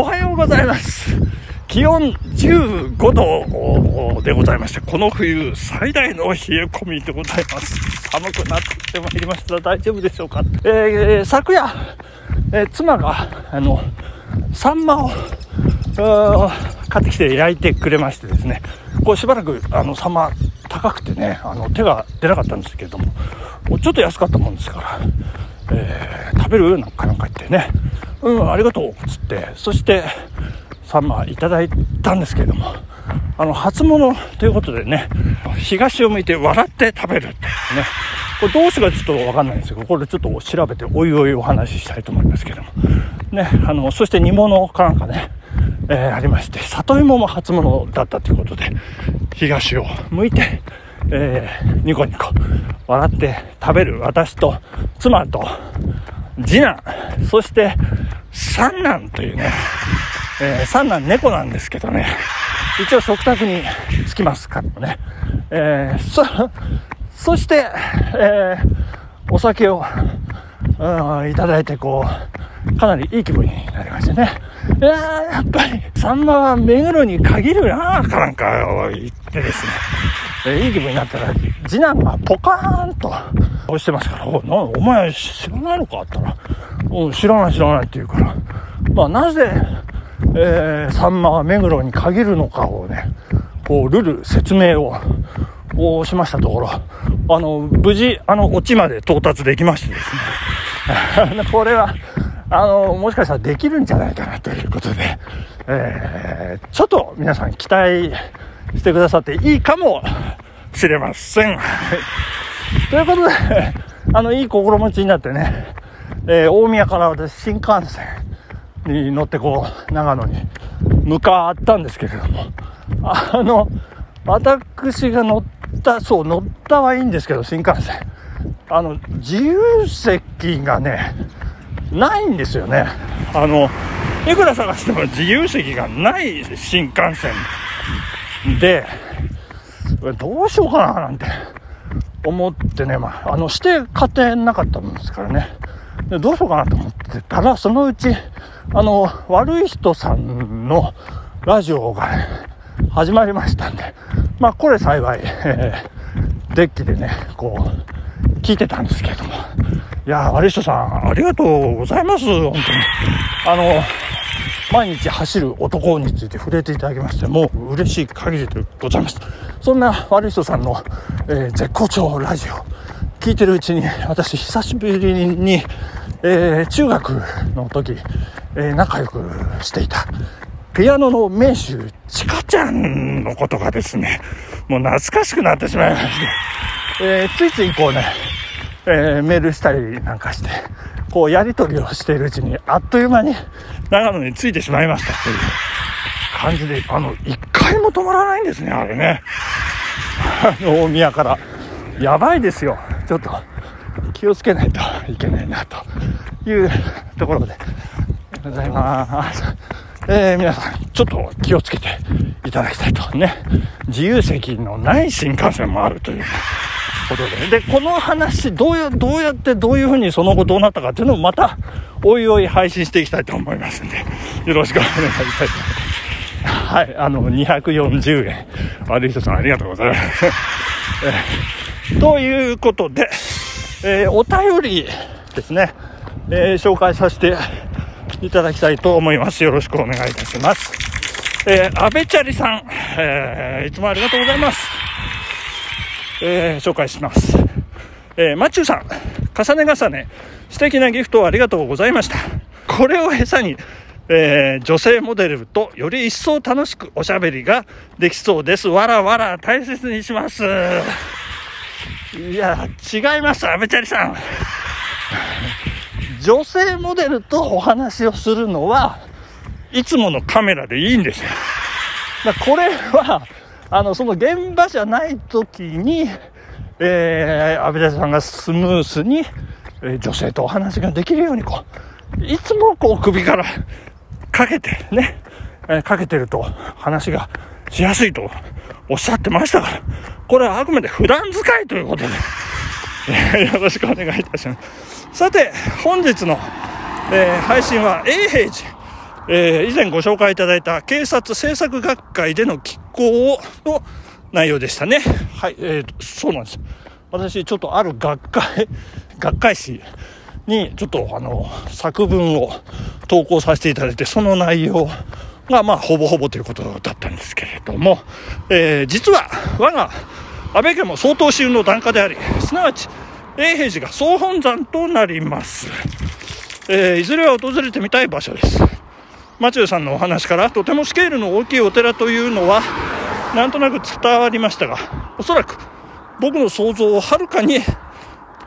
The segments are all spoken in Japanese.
おはようございます。気温15度でございまして、この冬最大の冷え込みでございます。寒くなってまいりました。大丈夫でしょうか。昨夜、妻がサンマを買ってきて焼いてくれましてですね、こうしばらくサンマ高くてね、手が出なかったんですけれども、ちょっと安かったもんですから、食べるなんか言ってね、ありがとうっつって、そしてサンマいただいたんですけれども、初物ということでね、東を向いて笑って食べるってね、これどうしがちょっと分かんないんですけど、これちょっと調べておいおいお話ししたいと思いますけれどもね、そして煮物かなんかね、ありまして、里芋も初物だったということで、東を向いて、ニコニコ笑って食べる私と妻と次男、そして三男というね、三男猫なんですけどね、一応食卓に着きますからね、そして、お酒をいただいて、こうかなりいい気分になりましたね。やっぱりサンマは目黒に限るなぁかなんか言ってですね、いい気分になったら次男がポカーンと押してますから、お前知らないのかって言ったら、知らないって言うから、まあなぜ、サンマは目黒に限るのかをね、こうルール説明をしましたところ、無事オチまで到達できましてですねこれはもしかしたらできるんじゃないかなということで、ちょっと皆さん期待してくださっていいかもしれませんということで、いい心持ちになってね、大宮から私新幹線に乗ってこう長野に向かったんですけれども、私が乗ったはいいんですけど、新幹線自由席がねないんですよね。いくら探しても自由席がない新幹線で、どうしようかななんて思ってね、指定勝てなかったもんですからね、でどうしようかなと思ってたら、そのうち悪い人さんのラジオが、ね、始まりましたんで、これ幸い、デッキでねこう聞いてたんですけれども、いやー、悪い人さんありがとうございます。本当に毎日走る男について触れていただきまして、もう嬉しい限りでございました。そんな悪い人さんの、絶好調ラジオ聞いてるうちに、私久しぶりに、中学の時、仲良くしていたピアノの名手ちかちゃんのことがですね、もう懐かしくなってしまいまして、ついついこうね、メールしたりなんかして、こうやり取りをしているうちに、あっという間に長野に着いてしまいましたという感じで、一回も止まらないんですね、あれね。大宮からやばいですよ。ちょっと気をつけないといけないなというところでございます。皆さんちょっと気をつけていただきたいとね。自由席のない新幹線もあるということで、この話どうやってどういうふうにその後どうなったかっていうのを、またおいおい配信していきたいと思いますんで、よろしくお願いしたいと思います。はい、240円悪い人さんありがとうございます、ということで、お便りですね、紹介させていただきたいと思います。よろしくお願いいたします。安倍チャリさん、いつもありがとうございます。紹介します。マチューさん、重ね素敵なギフトをありがとうございました。これを餌に、女性モデルとより一層楽しくおしゃべりができそうです。わらわら大切にします。いや違います、安倍チャリさん女性モデルとお話をするのはいつものカメラでいいんですよ。これはその現場じゃない時に、安倍田さんがスムースに、女性とお話ができるように、こういつもこう首からかけてね、かけてると話がしやすいとおっしゃってましたから、これはあくまで普段使いということでよろしくお願いいたします。さて本日の、配信は永平寺以前ご紹介いただいた警察政策学会での寄稿の内容でしたね。はい、そうなんです。私ちょっとある学会誌にちょっと作文を投稿させていただいて、その内容がまあほぼほぼということだったんですけれども、実は我が安倍家も曹洞宗の檀家であり、すなわち永平寺が総本山となります。いずれは訪れてみたい場所です。マチューさんのお話からとてもスケールの大きいお寺というのはなんとなく伝わりましたが、おそらく僕の想像をはるかに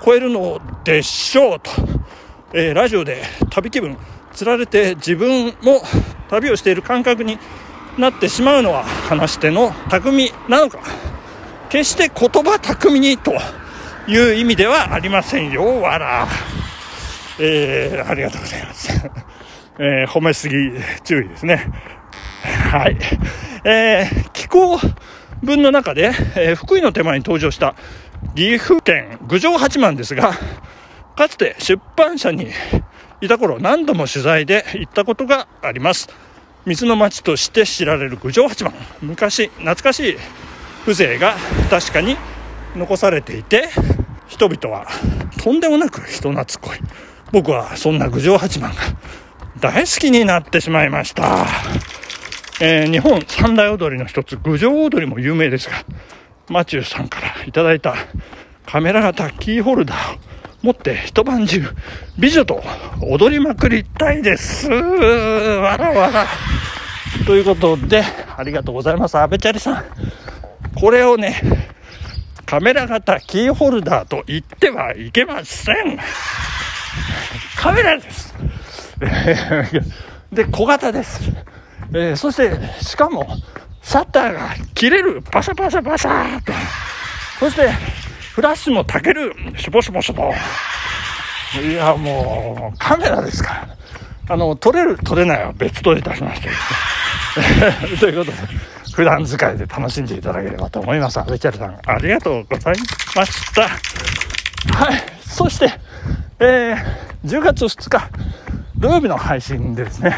超えるのでしょうと、ラジオで旅気分つられて自分も旅をしている感覚になってしまうのは話し手の巧みなのか。決して言葉巧みにという意味ではありませんよ。わら、ありがとうございます褒めすぎ注意ですね。はい、紀行文の中で、福井の手前に登場した岐阜県郡上八幡ですが、かつて出版社にいた頃何度も取材で行ったことがあります。水の町として知られる郡上八幡、昔懐かしい風情が確かに残されていて、人々はとんでもなく人懐っこい。僕はそんな郡上八幡が大好きになってしまいました。日本三大踊りの一つ郡上踊りも有名ですが、マチューさんからいただいたカメラ型キーホルダーを持って一晩中美女と踊りまくりたいです。わらわらということで、ありがとうございます、安倍チャリさん。これをね、カメラ型キーホルダーと言ってはいけません。カメラですで、小型です。そしてしかもシャッターが切れる、パシャパシャパシャーと、そしてフラッシュもたける、シュポシュポシュポ。いや、もうカメラですから、撮れる撮れないは別といたしましてということで、普段使いで楽しんでいただければと思います。安倍チャルさん、ありがとうございました。はい、そして、10月2日土曜日の配信でですね、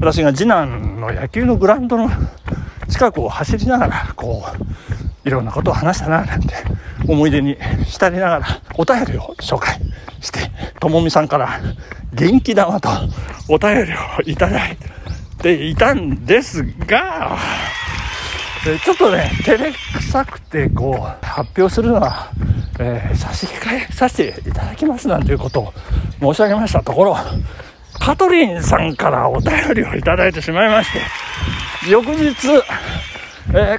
私が次男の野球のグラウンドの近くを走りながら、こういろんなことを話したななんて思い出に浸りながら、お便りを紹介して、ともみさんから元気玉とお便りをいただいていたんですが、ちょっとね、照れくさくてこう発表するのは、差し控えさせていただきますなんていうことを申し上げましたところ、カトリンさんからお便りをいただいてしまいまして、翌日、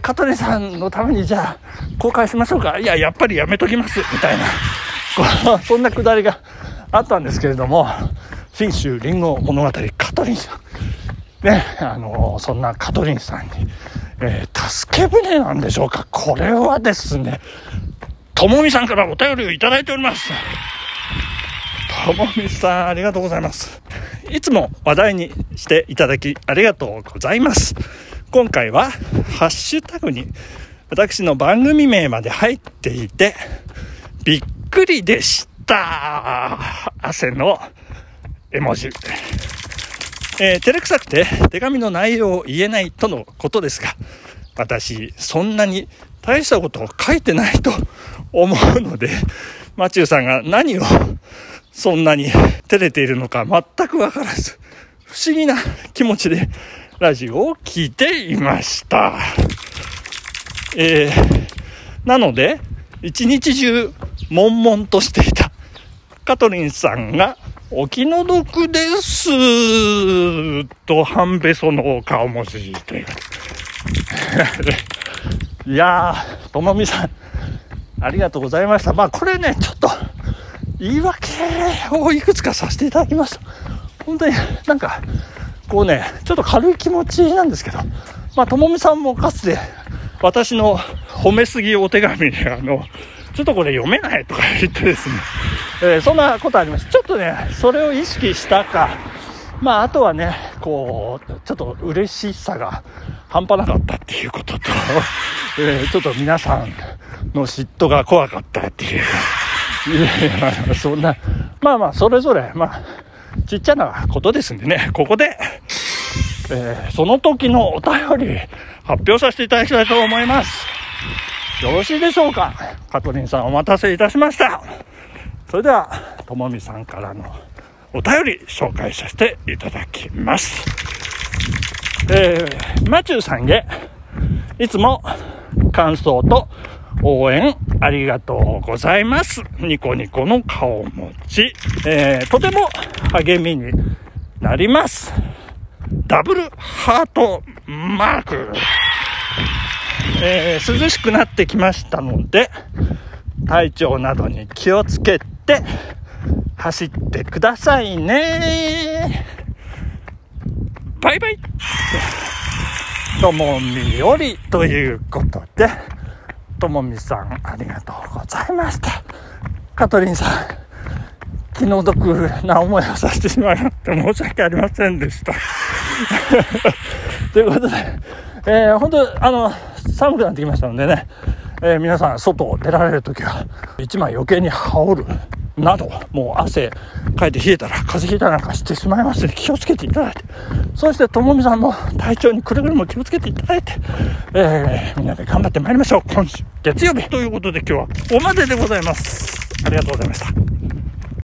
カトリンさんのためにじゃあ公開しましょうか、いややっぱりやめときますみたいな、そんなくだりがあったんですけれども、信州りんご物語カトリンさんね、そんなカトリンさんに、助け舟なんでしょうか、これはですね、ともみさんからお便りをいただいております。ともみさん、ありがとうございます。いつも話題にしていただきありがとうございます。今回はハッシュタグに私の番組名まで入っていてびっくりでした。汗の絵文字、照れくさくて手紙の内容を言えないとのことですが、私そんなに大したことを書いてないと思うので、マチューさんが何をそんなに照れているのか全く分からず、不思議な気持ちでラジオを聞いていました。なので一日中悶々としていたカトリンさんがお気の毒ですと半べその顔文字といういやー、ともみさん、ありがとうございました。まあこれね、ちょっと言い訳をいくつかさせていただきました。本当になんかこうね、ちょっと軽い気持ちなんですけど、まあともみさんもかつて私の褒めすぎお手紙でちょっとこれ読めないとか言ってですね、そんなことあります。ちょっとね、それを意識したか、まああとはね、こうちょっと嬉しさが半端なかったっていうことと、ちょっと皆さんの嫉妬が怖かったっていう、いやいや、そんな、まあまあそれぞれ、まあちっちゃなことですんでね、ここでその時のお便り発表させていただきたいと思います。よろしいでしょうか。カトリンさん、お待たせいたしました。それではともみさんからのお便り紹介させていただきます。マチューさんへいつも感想と応援ありがとうございます。ニコニコの顔持ち、とても励みになります。ダブルハートマーク、涼しくなってきましたので体調などに気をつけて走ってくださいね。バイバイ。ともみよりということで、ともみさんありがとうございました。カトリンさん、気の毒な思いをさせてしまって申し訳ありませんでしたということで、本当寒くなってきましたのでね、皆さん外を出られるときは一枚余計に羽織るなど、もう汗かいて冷えたら風邪ひいたなんかしてしまいますので気をつけていただいて、そしてともみさんも体調にくれぐれも気をつけていただいて、みんなで頑張ってまいりましょう。今週月曜日ということで今日はここまででございます。ありがとうございました。